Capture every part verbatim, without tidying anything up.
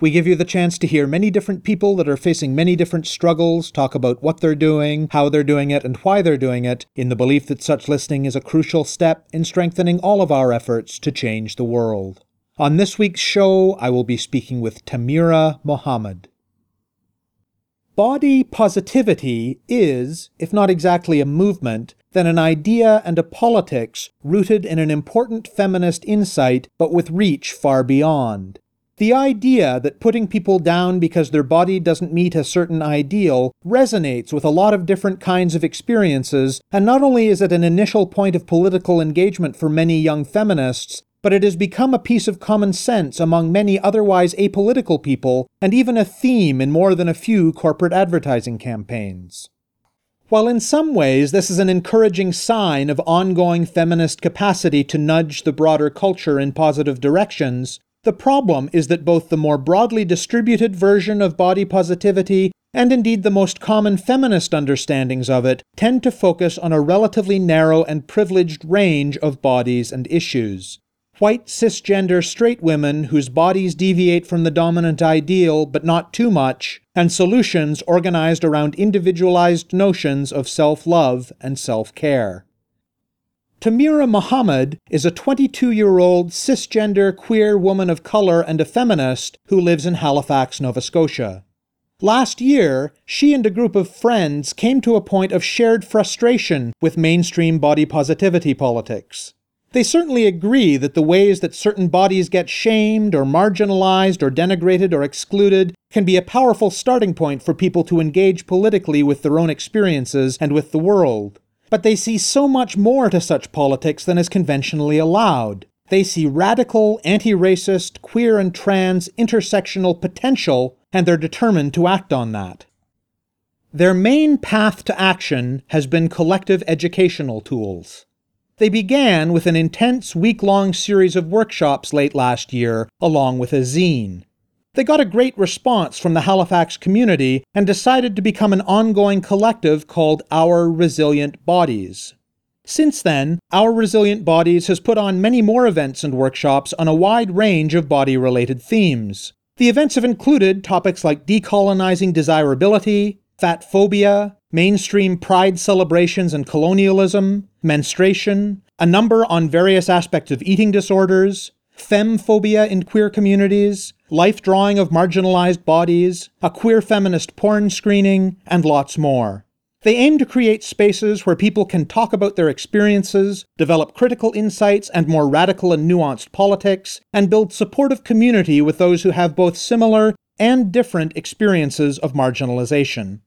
We give you the chance to hear many different people that are facing many different struggles, talk about what they're doing, how they're doing it, and why they're doing it, in the belief that such listening is a crucial step in strengthening all of our efforts to change the world. On this week's show, I will be speaking with Tamara Mohammed. Body positivity is, if not exactly a movement, than an idea and a politics rooted in an important feminist insight, but with reach far beyond. The idea that putting people down because their body doesn't meet a certain ideal resonates with a lot of different kinds of experiences, and not only is it an initial point of political engagement for many young feminists, but it has become a piece of common sense among many otherwise apolitical people, and even a theme in more than a few corporate advertising campaigns. While in some ways this is an encouraging sign of ongoing feminist capacity to nudge the broader culture in positive directions, the problem is that both the more broadly distributed version of body positivity and indeed the most common feminist understandings of it tend to focus on a relatively narrow and privileged range of bodies and issues. White, cisgender, straight women whose bodies deviate from the dominant ideal, but not too much, and solutions organized around individualized notions of self-love and self-care. Tamara Mohammed is a twenty-two-year-old cisgender queer woman of color and a feminist who lives in Halifax, Nova Scotia. Last year, she and a group of friends came to a point of shared frustration with mainstream body positivity politics. They certainly agree that the ways that certain bodies get shamed or marginalized or denigrated or excluded can be a powerful starting point for people to engage politically with their own experiences and with the world. But they see so much more to such politics than is conventionally allowed. They see radical, anti-racist, queer and trans intersectional potential, and they're determined to act on that. Their main path to action has been collective educational tools. They began with an intense week-long series of workshops late last year, along with a zine. They got a great response from the Halifax community and decided to become an ongoing collective called Our Resilient Bodies. Since then, Our Resilient Bodies has put on many more events and workshops on a wide range of body-related themes. The events have included topics like decolonizing desirability, fat phobia, mainstream pride celebrations and colonialism, menstruation, a number on various aspects of eating disorders, femphobia in queer communities, life drawing of marginalized bodies, a queer feminist porn screening, and lots more. They aim to create spaces where people can talk about their experiences, develop critical insights and more radical and nuanced politics, and build supportive community with those who have both similar and different experiences of marginalization.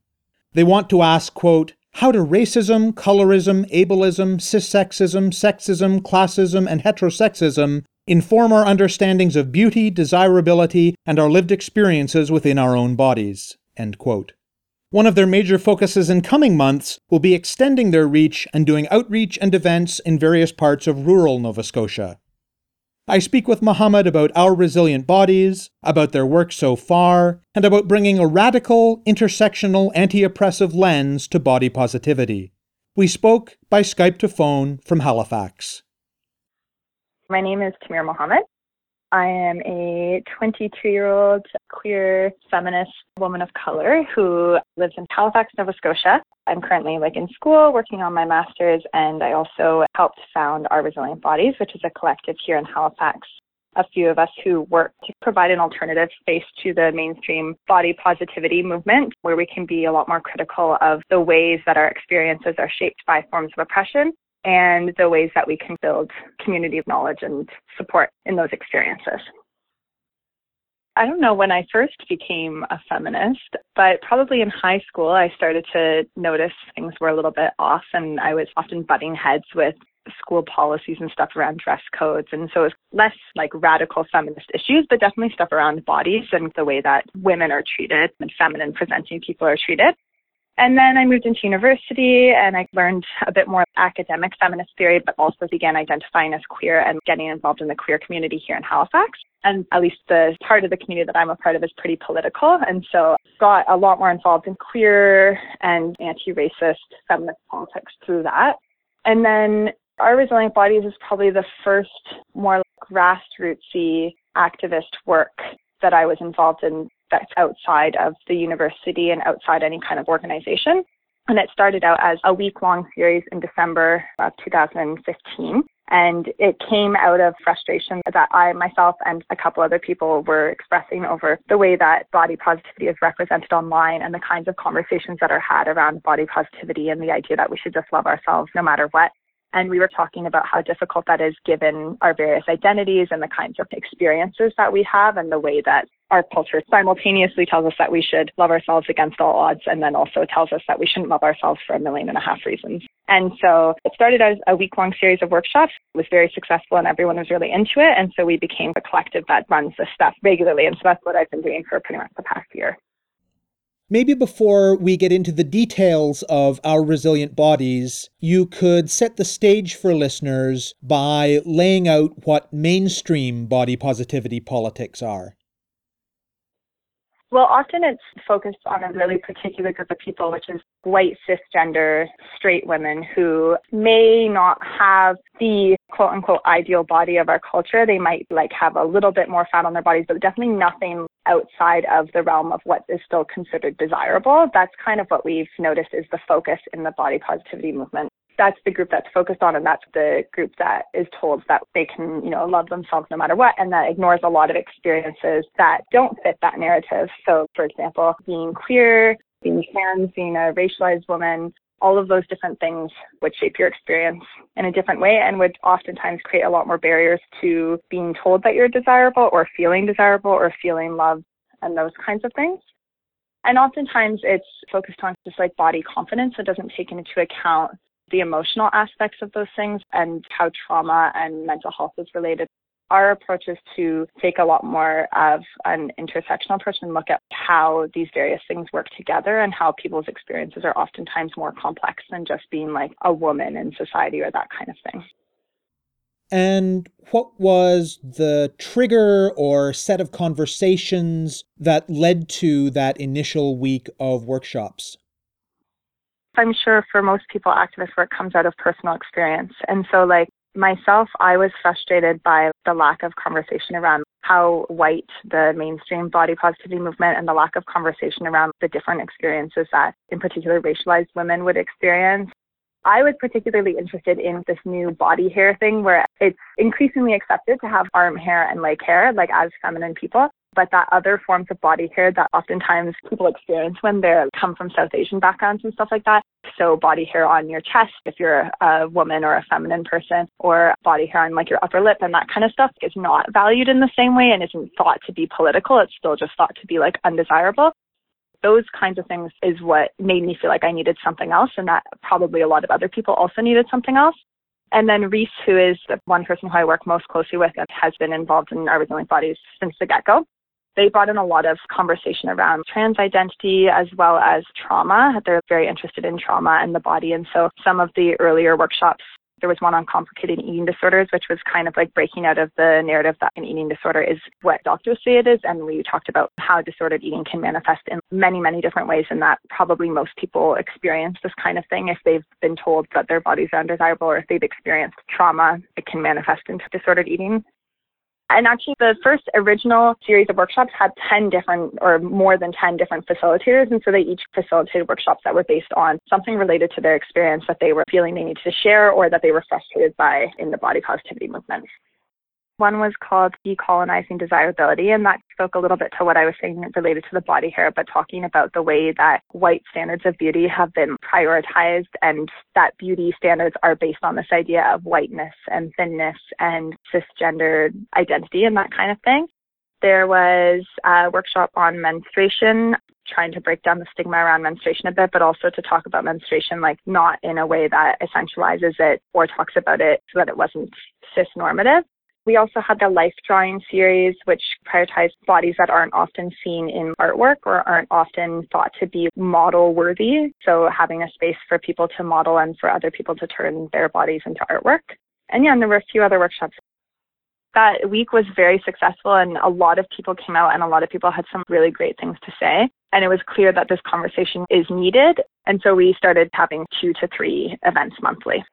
They want to ask, quote, how do racism, colorism, ableism, cissexism, sexism, classism, and heterosexism inform our understandings of beauty, desirability, and our lived experiences within our own bodies, end quote. One of their major focuses in coming months will be extending their reach and doing outreach and events in various parts of rural Nova Scotia. I speak with Mohammed about Our Resilient Bodies, about their work so far, and about bringing a radical, intersectional, anti-oppressive lens to body positivity. We spoke by Skype to phone from Halifax. My name is Tamara Mohammed. I am a twenty-two-year-old queer feminist woman of color who lives in Halifax, Nova Scotia. I'm currently like in school working on my master's, and I also helped found Our Resilient Bodies, which is a collective here in Halifax. A few of us who work to provide an alternative space to the mainstream body positivity movement, where we can be a lot more critical of the ways that our experiences are shaped by forms of oppression and the ways that we can build community of knowledge and support in those experiences. I don't know when I first became a feminist, but probably in high school, I started to notice things were a little bit off, and I was often butting heads with school policies and stuff around dress codes. And so it's less like radical feminist issues, but definitely stuff around bodies and the way that women are treated and feminine presenting people are treated. And then I moved into university and I learned a bit more academic feminist theory, but also began identifying as queer and getting involved in the queer community here in Halifax. And at least the part of the community that I'm a part of is pretty political. And so got a lot more involved in queer and anti-racist feminist politics through that. And then Our Resilient Bodies is probably the first more like grassrootsy activist work that I was involved in that's outside of the university and outside any kind of organization. And it started out as a week-long series in December of two thousand fifteen. And it came out of frustration that I myself and a couple other people were expressing over the way that body positivity is represented online and the kinds of conversations that are had around body positivity and the idea that we should just love ourselves no matter what. And we were talking about how difficult that is given our various identities and the kinds of experiences that we have and the way that our culture simultaneously tells us that we should love ourselves against all odds and then also tells us that we shouldn't love ourselves for a million and a half reasons. And so it started as a week-long series of workshops. It was very successful and everyone was really into it. And so we became a collective that runs this stuff regularly. And so that's what I've been doing for pretty much the past year. Maybe before we get into the details of Our Resilient Bodies, you could set the stage for listeners by laying out what mainstream body positivity politics are. Well, often it's focused on a really particular group of people, which is white, cisgender, straight women who may not have the quote-unquote ideal body of our culture. They might like have a little bit more fat on their bodies, but definitely nothing outside of the realm of what is still considered desirable. That's kind of what we've noticed is the focus in the body positivity movement. That's the group that's focused on, and that's the group that is told that they can, you know, love themselves no matter what, and that ignores a lot of experiences that don't fit that narrative. So, for example, being queer, being trans, being a racialized woman, all of those different things would shape your experience in a different way and would oftentimes create a lot more barriers to being told that you're desirable or feeling desirable or feeling loved and those kinds of things. And oftentimes it's focused on just like body confidence. It doesn't take into account the emotional aspects of those things and how trauma and mental health is related. Our approach is to take a lot more of an intersectional approach and look at how these various things work together and how people's experiences are oftentimes more complex than just being like a woman in society or that kind of thing. And what was the trigger or set of conversations that led to that initial week of workshops? I'm sure for most people, activist work comes out of personal experience. And so like myself, I was frustrated by the lack of conversation around how white the mainstream body positivity movement and the lack of conversation around the different experiences that in particular racialized women would experience. I was particularly interested in this new body hair thing where it's increasingly accepted to have arm hair and leg hair, like as feminine people. But that other forms of body hair that oftentimes people experience when they come from South Asian backgrounds and stuff like that. So body hair on your chest, if you're a woman or a feminine person, or body hair on like your upper lip and that kind of stuff is not valued in the same way and isn't thought to be political. It's still just thought to be like undesirable. Those kinds of things is what made me feel like I needed something else, and that probably a lot of other people also needed something else. And then Reese, who is the one person who I work most closely with and has been involved in Our Resilient Bodies since the get-go. They brought in a lot of conversation around trans identity as well as trauma. They're very interested in trauma and the body. And so some of the earlier workshops, there was one on complicated eating disorders, which was kind of like breaking out of the narrative that an eating disorder is what doctors say it is. And we talked about how disordered eating can manifest in many, many different ways, and that probably most people experience this kind of thing if they've been told that their bodies are undesirable or if they've experienced trauma, it can manifest into disordered eating. And actually, the first original series of workshops had ten different or more than ten different facilitators. And so they each facilitated workshops that were based on something related to their experience that they were feeling they needed to share or that they were frustrated by in the body positivity movement. One was called Decolonizing Desirability, and that spoke a little bit to what I was saying related to the body hair, but talking about the way that white standards of beauty have been prioritized and that beauty standards are based on this idea of whiteness and thinness and cisgender identity and that kind of thing. There was a workshop on menstruation, trying to break down the stigma around menstruation a bit, but also to talk about menstruation, like, not in a way that essentializes it or talks about it so that it wasn't cis-normative. We also had the Life Drawing series, which prioritized bodies that aren't often seen in artwork or aren't often thought to be model-worthy. So having a space for people to model and for other people to turn their bodies into artwork. And yeah, and there were a few other workshops. That week was very successful, and a lot of people came out and a lot of people had some really great things to say. And it was clear that this conversation is needed. And so we started having two to three events monthly.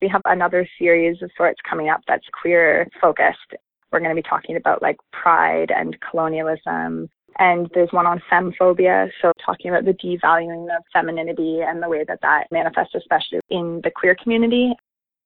We have another series of sorts coming up that's queer-focused. We're going to be talking about, like, pride and colonialism. And there's one on femphobia, so talking about the devaluing of femininity and the way that that manifests, especially in the queer community.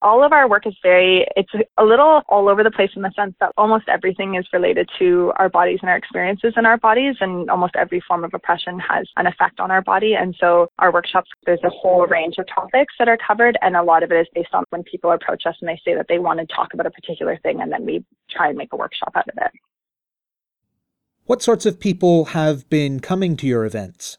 All of our work is very, it's a little all over the place in the sense that almost everything is related to our bodies and our experiences in our bodies, and almost every form of oppression has an effect on our body. And so our workshops, there's a whole range of topics that are covered, and a lot of it is based on when people approach us and they say that they want to talk about a particular thing, and then we try and make a workshop out of it. What sorts of people have been coming to your events?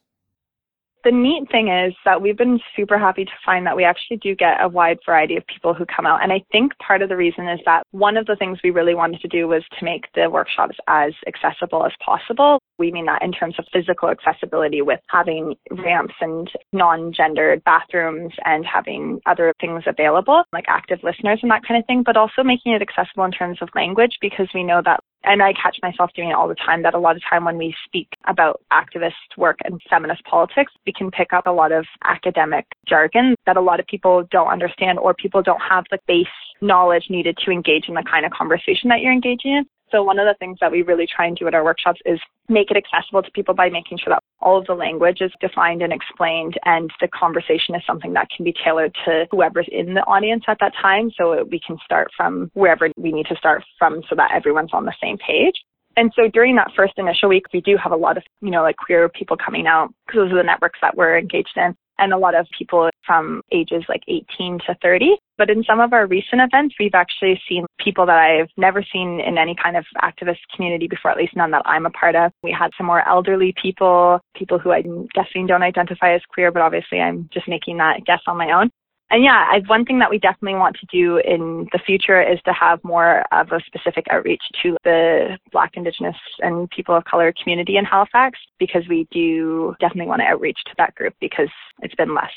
The neat thing is that we've been super happy to find that we actually do get a wide variety of people who come out. And I think part of the reason is that one of the things we really wanted to do was to make the workshops as accessible as possible. We mean that in terms of physical accessibility, with having ramps and non-gendered bathrooms and having other things available, like active listeners and that kind of thing, but also making it accessible in terms of language, because we know that, and I catch myself doing it all the time, that a lot of time when we speak about activist work and feminist politics, we can pick up a lot of academic jargon that a lot of people don't understand, or people don't have the base knowledge needed to engage in the kind of conversation that you're engaging in. So one of the things that we really try and do at our workshops is make it accessible to people by making sure that all of the language is defined and explained, and the conversation is something that can be tailored to whoever's in the audience at that time. So we can start from wherever we need to start from so that everyone's on the same page. And so during that first initial week, we do have a lot of, you know, like, queer people coming out, because those are the networks that we're engaged in, and a lot of people from ages like eighteen to thirty. But in some of our recent events, we've actually seen people that I've never seen in any kind of activist community before, at least none that I'm a part of. We had some more elderly people, people who I'm guessing don't identify as queer, but obviously I'm just making that guess on my own. And yeah, I, one thing that we definitely want to do in the future is to have more of a specific outreach to the Black, Indigenous, and people of color community in Halifax, because we do definitely want to outreach to that group, because it's been less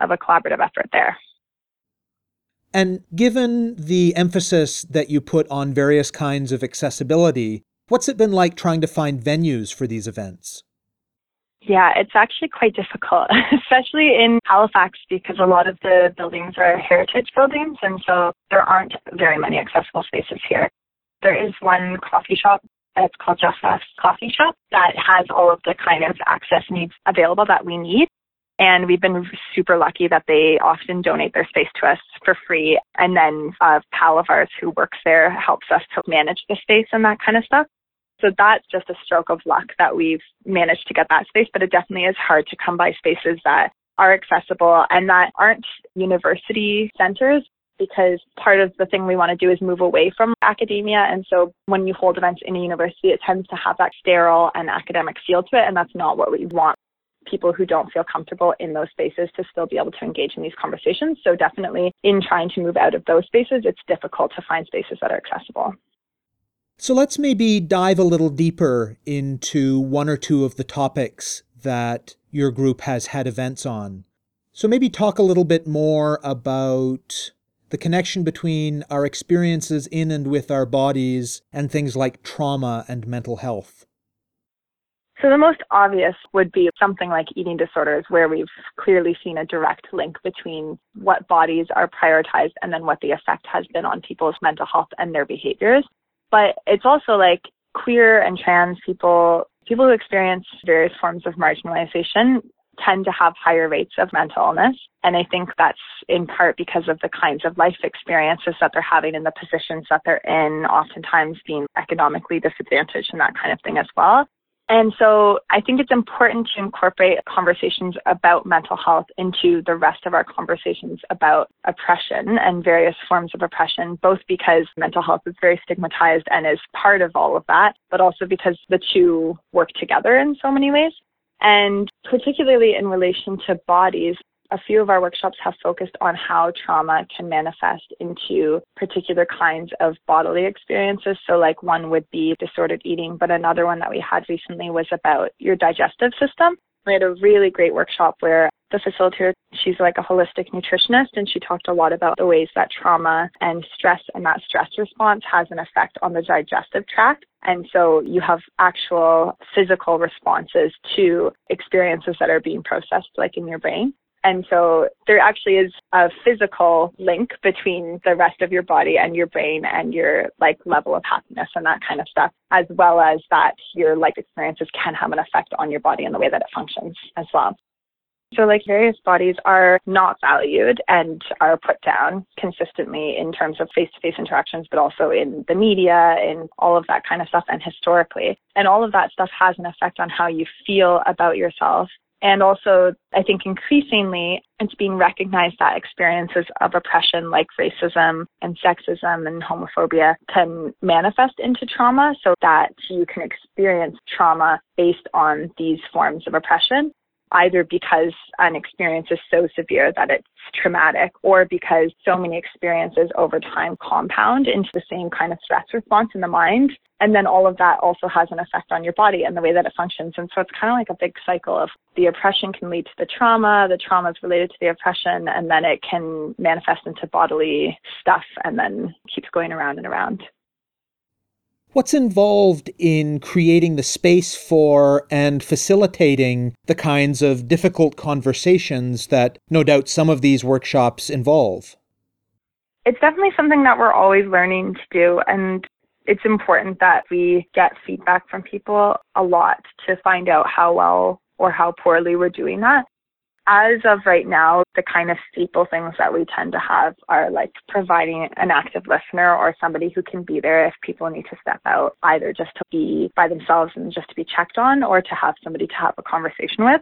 of a collaborative effort there. And given the emphasis that you put on various kinds of accessibility, what's it been like trying to find venues for these events? Yeah, it's actually quite difficult, especially in Halifax, because a lot of the buildings are heritage buildings, and so there aren't very many accessible spaces here. There is one coffee shop, it's called Just Us Coffee Shop, that has all of the kind of access needs available that we need. And we've been super lucky that they often donate their space to us for free. And then a pal of ours who works there helps us to manage the space and that kind of stuff. So that's just a stroke of luck that we've managed to get that space, but it definitely is hard to come by spaces that are accessible and that aren't university centers, because part of the thing we want to do is move away from academia. And so when you hold events in a university, it tends to have that sterile and academic feel to it, and that's not what we want. People who don't feel comfortable in those spaces to still be able to engage in these conversations. So definitely in trying to move out of those spaces, it's difficult to find spaces that are accessible. So let's maybe dive a little deeper into one or two of the topics that your group has had events on. So maybe talk a little bit more about the connection between our experiences in and with our bodies and things like trauma and mental health. So the most obvious would be something like eating disorders, where we've clearly seen a direct link between what bodies are prioritized and then what the effect has been on people's mental health and their behaviors. But it's also like queer and trans people, people who experience various forms of marginalization tend to have higher rates of mental illness. And I think that's in part because of the kinds of life experiences that they're having and the positions that they're in, oftentimes being economically disadvantaged and that kind of thing as well. And so I think it's important to incorporate conversations about mental health into the rest of our conversations about oppression and various forms of oppression, both because mental health is very stigmatized and is part of all of that, but also because the two work together in so many ways. And particularly in relation to bodies, a few of our workshops have focused on how trauma can manifest into particular kinds of bodily experiences. So like one would be disordered eating, but another one that we had recently was about your digestive system. We had a really great workshop where the facilitator, she's like a holistic nutritionist, and she talked a lot about the ways that trauma and stress and that stress response has an effect on the digestive tract. And so you have actual physical responses to experiences that are being processed like in your brain. And so there actually is a physical link between the rest of your body and your brain and your like level of happiness and that kind of stuff, as well as that your life experiences can have an effect on your body and the way that it functions as well. So like various bodies are not valued and are put down consistently in terms of face-to-face interactions, but also in the media, in all of that kind of stuff and historically. And all of that stuff has an effect on how you feel about yourself. And also, I think increasingly, it's being recognized that experiences of oppression like racism and sexism and homophobia can manifest into trauma, so that you can experience trauma based on these forms of oppression, either because an experience is so severe that it's traumatic, or because so many experiences over time compound into the same kind of stress response in the mind. And then all of that also has an effect on your body and the way that it functions. And so it's kind of like a big cycle of the oppression can lead to the trauma, the trauma is related to the oppression, and then it can manifest into bodily stuff and then keeps going around and around. What's involved in creating the space for and facilitating the kinds of difficult conversations that no doubt some of these workshops involve? It's definitely something that we're always learning to do, and it's important that we get feedback from people a lot to find out how well or how poorly we're doing that. As of right now, the kind of staple things that we tend to have are like providing an active listener or somebody who can be there if people need to step out, either just to be by themselves and just to be checked on or to have somebody to have a conversation with,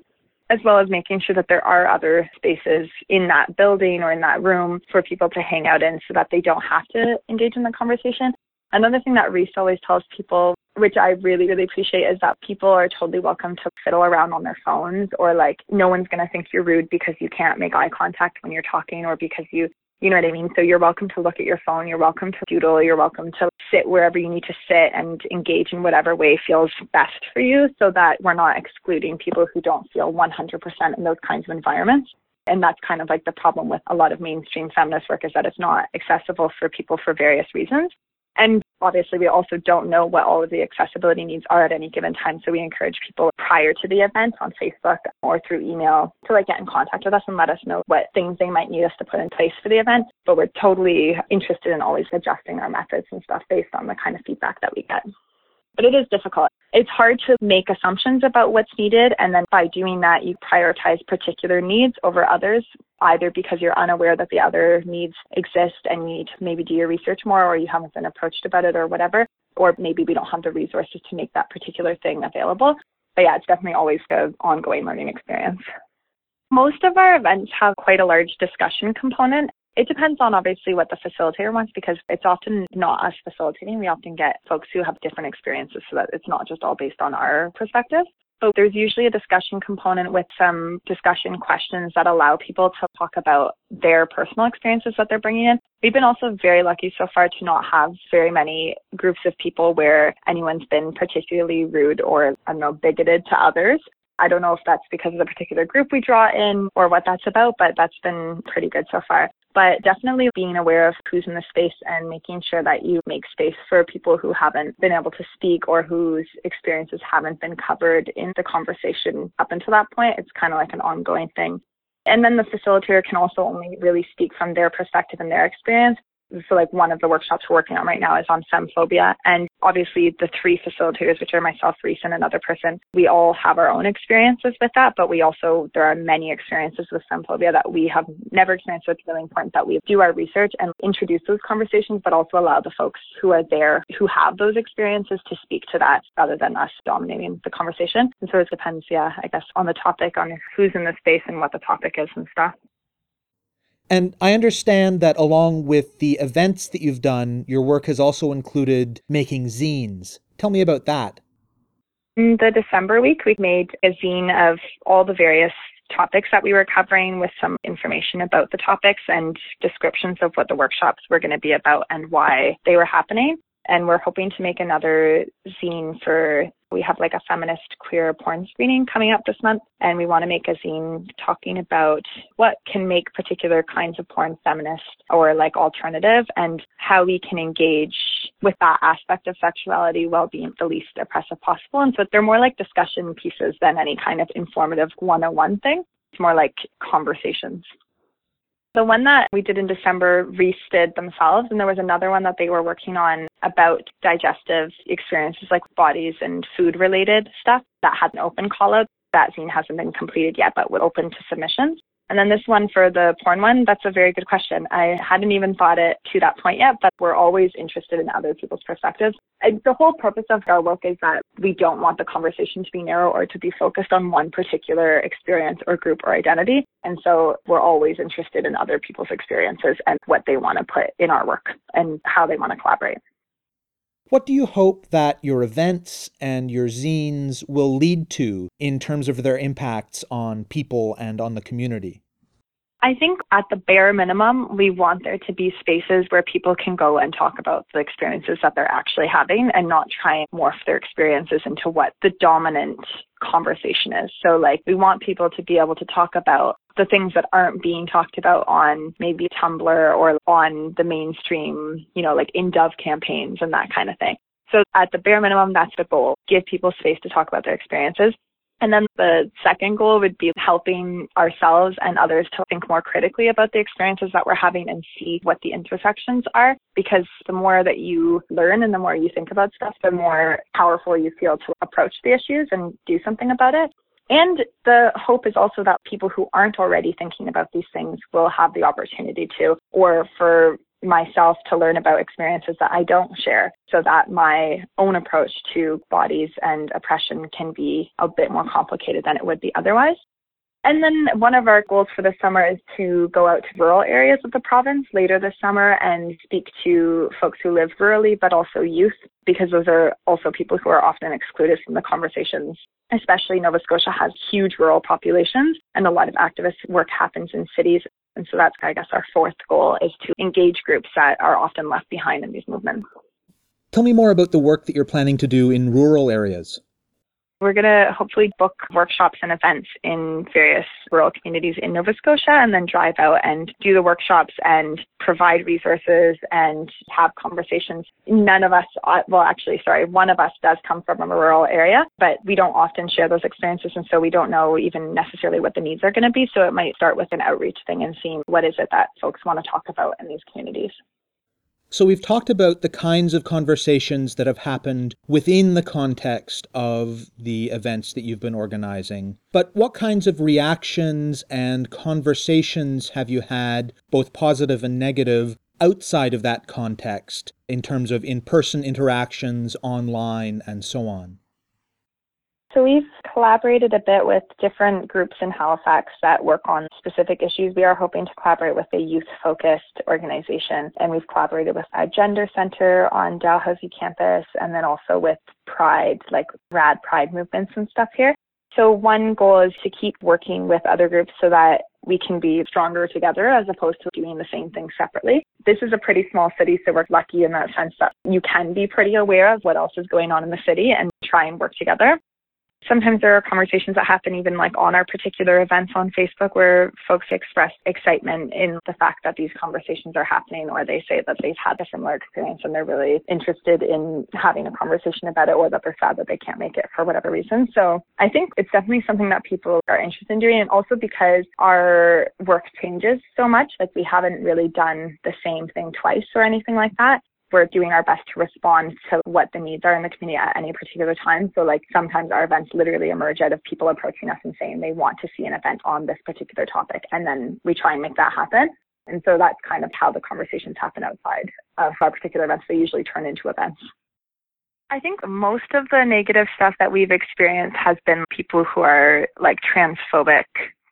as well as making sure that there are other spaces in that building or in that room for people to hang out in so that they don't have to engage in the conversation. Another thing that Reese always tells people, which I really, really appreciate, is that people are totally welcome to fiddle around on their phones, or like no one's going to think you're rude because you can't make eye contact when you're talking, or because you, you know what I mean? So you're welcome to look at your phone, you're welcome to doodle, you're welcome to sit wherever you need to sit and engage in whatever way feels best for you, so that we're not excluding people who don't feel one hundred percent in those kinds of environments. And that's kind of like the problem with a lot of mainstream feminist work, is that it's not accessible for people for various reasons. And obviously, we also don't know what all of the accessibility needs are at any given time. So we encourage people prior to the event on Facebook or through email to like get in contact with us and let us know what things they might need us to put in place for the event. But we're totally interested in always adjusting our methods and stuff based on the kind of feedback that we get. But it is difficult. It's hard to make assumptions about what's needed. And then by doing that, you prioritize particular needs over others, either because you're unaware that the other needs exist and you need to maybe do your research more, or you haven't been approached about it or whatever, or maybe we don't have the resources to make that particular thing available. But yeah, it's definitely always an ongoing learning experience. Most of our events have quite a large discussion component. It depends on obviously what the facilitator wants, because it's often not us facilitating. We often get folks who have different experiences, so that it's not just all based on our perspective. But there's usually a discussion component with some discussion questions that allow people to talk about their personal experiences that they're bringing in. We've been also very lucky so far to not have very many groups of people where anyone's been particularly rude or, I don't know, bigoted to others. I don't know if that's because of the particular group we draw in or what that's about, but that's been pretty good so far. But definitely being aware of who's in the space and making sure that you make space for people who haven't been able to speak or whose experiences haven't been covered in the conversation up until that point. It's kind of like an ongoing thing. And then the facilitator can also only really speak from their perspective and their experience. So like one of the workshops we're working on right now is on femphobia. And obviously the three facilitators, which are myself, Reese, and another person, we all have our own experiences with that. But we also, there are many experiences with femphobia that we have never experienced. So it's really important that we do our research and introduce those conversations, but also allow the folks who are there, who have those experiences, to speak to that rather than us dominating the conversation. And so it depends, yeah, I guess, on the topic, on who's in the space and what the topic is and stuff. And I understand that along with the events that you've done, your work has also included making zines. Tell me about that. In the December week, we made a zine of all the various topics that we were covering with some information about the topics and descriptions of what the workshops were going to be about and why they were happening. And we're hoping to make another zine for, we have like a feminist queer porn screening coming up this month, and we want to make a zine talking about what can make particular kinds of porn feminist or like alternative, and how we can engage with that aspect of sexuality while being the least oppressive possible. And so they're more like discussion pieces than any kind of informative one oh one thing. It's more like conversations. The one that we did in December, Reese did themselves, and there was another one that they were working on about digestive experiences, like bodies and food-related stuff, that had an open call-out. That zine hasn't been completed yet, but was open to submissions. And then this one for the porn one, that's a very good question. I hadn't even thought it to that point yet, but we're always interested in other people's perspectives. And the whole purpose of our work is that we don't want the conversation to be narrow or to be focused on one particular experience or group or identity. And so we're always interested in other people's experiences and what they want to put in our work and how they want to collaborate. What do you hope that your events and your zines will lead to in terms of their impacts on people and on the community? I think at the bare minimum, we want there to be spaces where people can go and talk about the experiences that they're actually having and not try and morph their experiences into what the dominant conversation is. So like, we want people to be able to talk about the things that aren't being talked about on maybe Tumblr or on the mainstream, you know, like in Dove campaigns and that kind of thing. So at the bare minimum, that's the goal. Give people space to talk about their experiences. And then the second goal would be helping ourselves and others to think more critically about the experiences that we're having and see what the intersections are. Because the more that you learn and the more you think about stuff, the more powerful you feel to approach the issues and do something about it. And the hope is also that people who aren't already thinking about these things will have the opportunity to, or for myself to learn about experiences that I don't share, so that my own approach to bodies and oppression can be a bit more complicated than it would be otherwise. And then one of our goals for the summer is to go out to rural areas of the province later this summer and speak to folks who live rurally, but also youth, because those are also people who are often excluded from the conversations. Especially Nova Scotia has huge rural populations, and a lot of activist work happens in cities. And so that's, I guess, our fourth goal, is to engage groups that are often left behind in these movements. Tell me more about the work that you're planning to do in rural areas. We're going to hopefully book workshops and events in various rural communities in Nova Scotia, and then drive out and do the workshops and provide resources and have conversations. None of us, well, actually, sorry, one of us does come from a rural area, but we don't often share those experiences. And so we don't know even necessarily what the needs are going to be. So it might start with an outreach thing and seeing what is it that folks want to talk about in these communities. So we've talked about the kinds of conversations that have happened within the context of the events that you've been organizing, but what kinds of reactions and conversations have you had, both positive and negative, outside of that context in terms of in-person interactions, online, and so on? So we've collaborated a bit with different groups in Halifax that work on specific issues. We are hoping to collaborate with a youth-focused organization, and we've collaborated with a gender center on Dalhousie campus, and then also with Pride, like Rad Pride movements and stuff here. So one goal is to keep working with other groups so that we can be stronger together as opposed to doing the same thing separately. This is a pretty small city, so we're lucky in that sense that you can be pretty aware of what else is going on in the city and try and work together. Sometimes there are conversations that happen even like on our particular events on Facebook where folks express excitement in the fact that these conversations are happening, or they say that they've had a similar experience and they're really interested in having a conversation about it, or that they're sad that they can't make it for whatever reason. So I think it's definitely something that people are interested in doing. And also because our work changes so much, like we haven't really done the same thing twice or anything like that. We're doing our best to respond to what the needs are in the community at any particular time. So like sometimes our events literally emerge out of people approaching us and saying they want to see an event on this particular topic. And then we try and make that happen. And so that's kind of how the conversations happen outside of our particular events. They usually turn into events. I think most of the negative stuff that we've experienced has been people who are like transphobic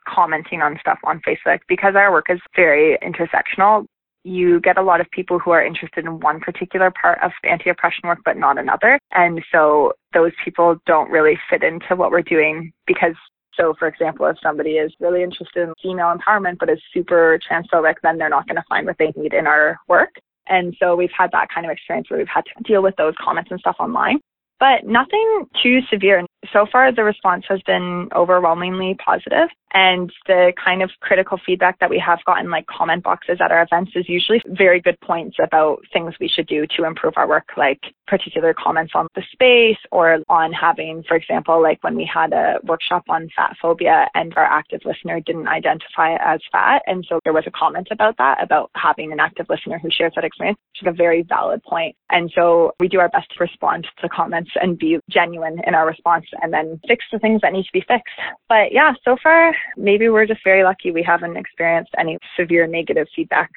commenting on stuff on Facebook, because our work is very intersectional. you get a lot of people who are interested in one particular part of anti-oppression work, but not another. And so those people don't really fit into what we're doing because, so for example, if somebody is really interested in female empowerment, but is super transphobic, then they're not going to find what they need in our work. And so we've had that kind of experience where we've had to deal with those comments and stuff online, but nothing too severe. So far, the response has been overwhelmingly positive. And the kind of critical feedback that we have gotten, like comment boxes at our events, is usually very good points about things we should do to improve our work, like particular comments on the space or on having, for example, like when we had a workshop on fat phobia and our active listener didn't identify as fat. And so there was a comment about that, about having an active listener who shares that experience, which is a very valid point. And so we do our best to respond to comments and be genuine in our response and then fix the things that need to be fixed. But yeah, so far, maybe we're just very lucky we haven't experienced any severe negative feedback.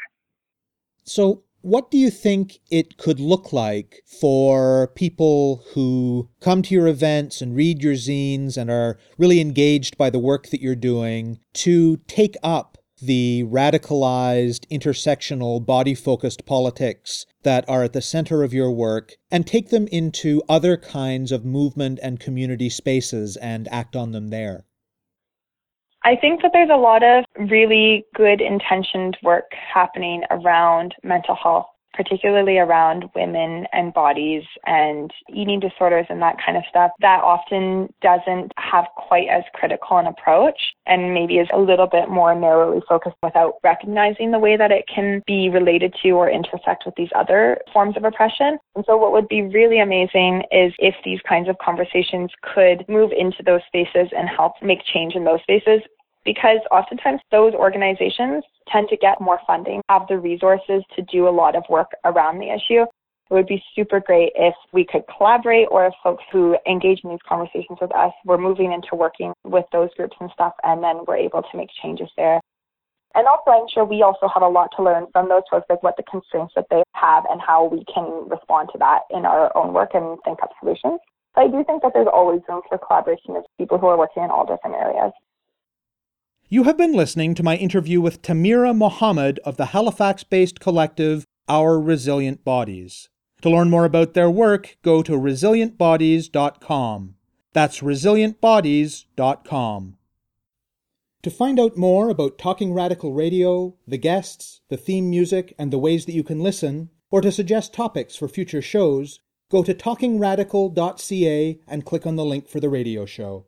So what do you think it could look like for people who come to your events and read your zines and are really engaged by the work that you're doing to take up the radicalized, intersectional, body-focused politics that are at the center of your work and take them into other kinds of movement and community spaces and act on them there? I think that there's a lot of really good intentioned work happening around mental health, particularly around women and bodies and eating disorders and that kind of stuff that often doesn't have quite as critical an approach and maybe is a little bit more narrowly focused without recognizing the way that it can be related to or intersect with these other forms of oppression. And so what would be really amazing is if these kinds of conversations could move into those spaces and help make change in those spaces, because oftentimes those organizations tend to get more funding, have the resources to do a lot of work around the issue. It would be super great if we could collaborate, or if folks who engage in these conversations with us were moving into working with those groups and stuff, and then we're able to make changes there. And also, I'm sure we also have a lot to learn from those folks, like what the constraints that they have and how we can respond to that in our own work and think up solutions. But I do think that there's always room for collaboration with people who are working in all different areas. You have been listening to my interview with Tamara Mohammed of the Halifax-based collective Our Resilient Bodies. To learn more about their work, go to resilient bodies dot com. That's resilient bodies dot com. To find out more about Talking Radical Radio, the guests, the theme music, and the ways that you can listen, or to suggest topics for future shows, go to talking radical dot c a and click on the link for the radio show.